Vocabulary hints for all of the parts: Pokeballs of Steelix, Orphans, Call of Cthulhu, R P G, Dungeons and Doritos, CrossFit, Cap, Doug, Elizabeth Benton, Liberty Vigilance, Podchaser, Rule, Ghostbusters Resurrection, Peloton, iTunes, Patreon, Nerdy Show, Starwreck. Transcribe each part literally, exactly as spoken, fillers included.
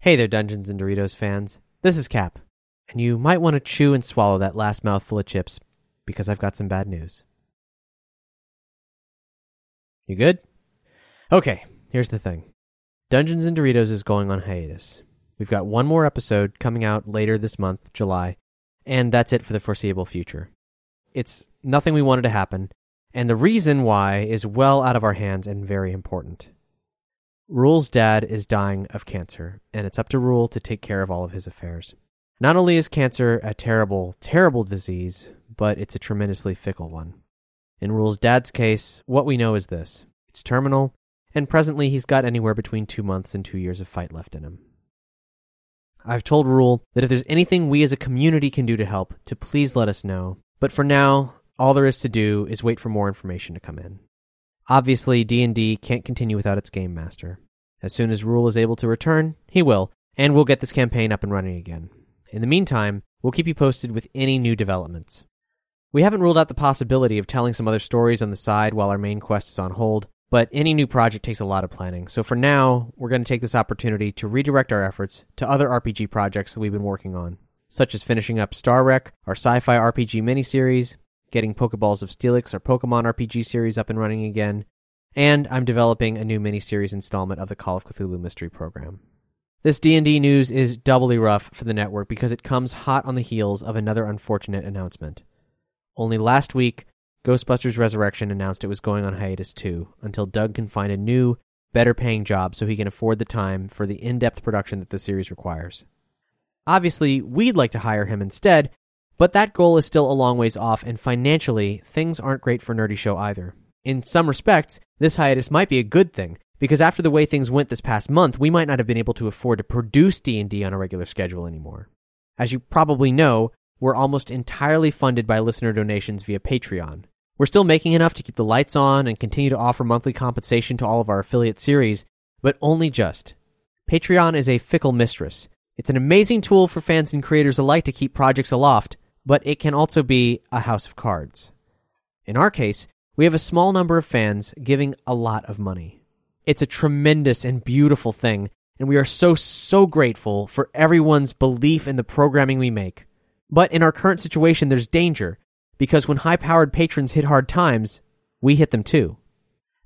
Hey there, Dungeons and Doritos fans. This is Cap, and you might want to chew and swallow that last mouthful of chips because I've got some bad news. You good? Okay, here's the thing. Dungeons and Doritos is going on hiatus. We've got one more episode coming out later this month, July, and that's it for the foreseeable future. It's nothing we wanted to happen, and the reason why is well out of our hands and very important. Rule's dad is dying of cancer, and it's up to Rule to take care of all of his affairs. Not only is cancer a terrible, terrible disease, but it's a tremendously fickle one. In Rule's dad's case, what we know is this. It's terminal, and presently he's got anywhere between two months and two years of fight left in him. I've told Rule that if there's anything we as a community can do to help, to please let us know. But for now, all there is to do is wait for more information to come in. Obviously, D and D can't continue without its game master. As soon as Rule is able to return, he will, and we'll get this campaign up and running again. In the meantime, we'll keep you posted with any new developments. We haven't ruled out the possibility of telling some other stories on the side while our main quest is on hold, but any new project takes a lot of planning, so for now, we're going to take this opportunity to redirect our efforts to other R P G projects that we've been working on, such as finishing up Starwreck, our sci-fi R P G miniseries, getting Pokeballs of Steelix, our Pokemon R P G series, up and running again, and I'm developing a new miniseries installment of the Call of Cthulhu mystery program. This D and D news is doubly rough for the network because it comes hot on the heels of another unfortunate announcement. Only last week, Ghostbusters Resurrection announced it was going on hiatus too, until Doug can find a new, better-paying job so he can afford the time for the in-depth production that the series requires. Obviously, we'd like to hire him instead, but that goal is still a long ways off, and financially, things aren't great for Nerdy Show either. In some respects, this hiatus might be a good thing, because after the way things went this past month, we might not have been able to afford to produce D and D on a regular schedule anymore. As you probably know, we're almost entirely funded by listener donations via Patreon. We're still making enough to keep the lights on and continue to offer monthly compensation to all of our affiliate series, but only just. Patreon is a fickle mistress. It's an amazing tool for fans and creators alike to keep projects aloft, but it can also be a house of cards. In our case, we have a small number of fans giving a lot of money. It's a tremendous and beautiful thing, and we are so, so grateful for everyone's belief in the programming we make. But in our current situation, there's danger, because when high-powered patrons hit hard times, we hit them too.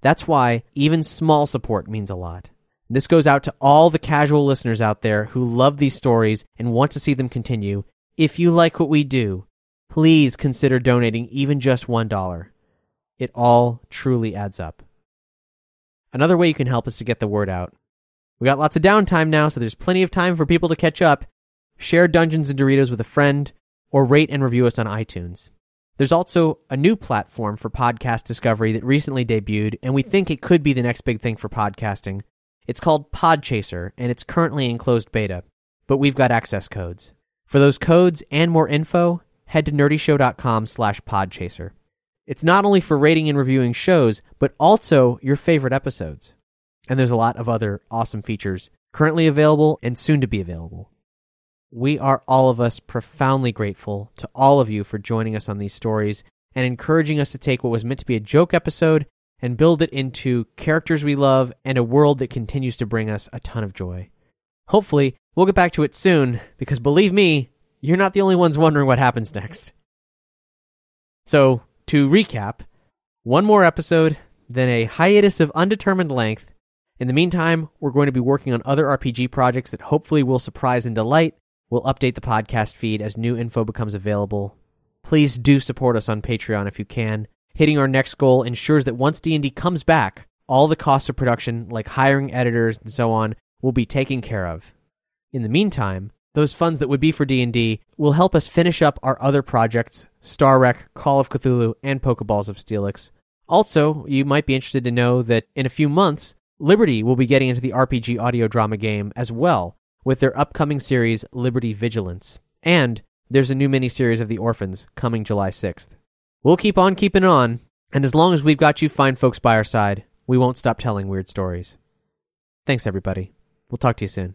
That's why even small support means a lot. This goes out to all the casual listeners out there who love these stories and want to see them continue. If you like what we do, please consider donating even just one dollar. It all truly adds up. Another way you can help is to get the word out. We got lots of downtime now, so there's plenty of time for people to catch up. Share Dungeons and Doritos with a friend, or rate and review us on iTunes. There's also a new platform for podcast discovery that recently debuted, and we think it could be the next big thing for podcasting. It's called Podchaser, and it's currently in closed beta, but we've got access codes. For those codes and more info, head to nerdy show dot com slash podchaser. It's not only for rating and reviewing shows, but also your favorite episodes. And there's a lot of other awesome features currently available and soon to be available. We are all of us profoundly grateful to all of you for joining us on these stories and encouraging us to take what was meant to be a joke episode and build it into characters we love and a world that continues to bring us a ton of joy. Hopefully, we'll get back to it soon, because believe me, you're not the only ones wondering what happens next. So, to recap, one more episode, then a hiatus of undetermined length. In the meantime, we're going to be working on other R P G projects that hopefully will surprise and delight. We'll update the podcast feed as new info becomes available. Please do support us on Patreon if you can. Hitting our next goal ensures that once D and D comes back, all the costs of production, like hiring editors and so on, will be taken care of. In the meantime, those funds that would be for D and D will help us finish up our other projects, Starwreck, Call of Cthulhu, and Pokeballs of Steelix. Also, you might be interested to know that in a few months, Liberty will be getting into the R P G audio drama game as well with their upcoming series Liberty Vigilance. And there's a new miniseries of The Orphans coming July sixth. We'll keep on keeping on, and as long as we've got you fine folks by our side, we won't stop telling weird stories. Thanks, everybody. We'll talk to you soon.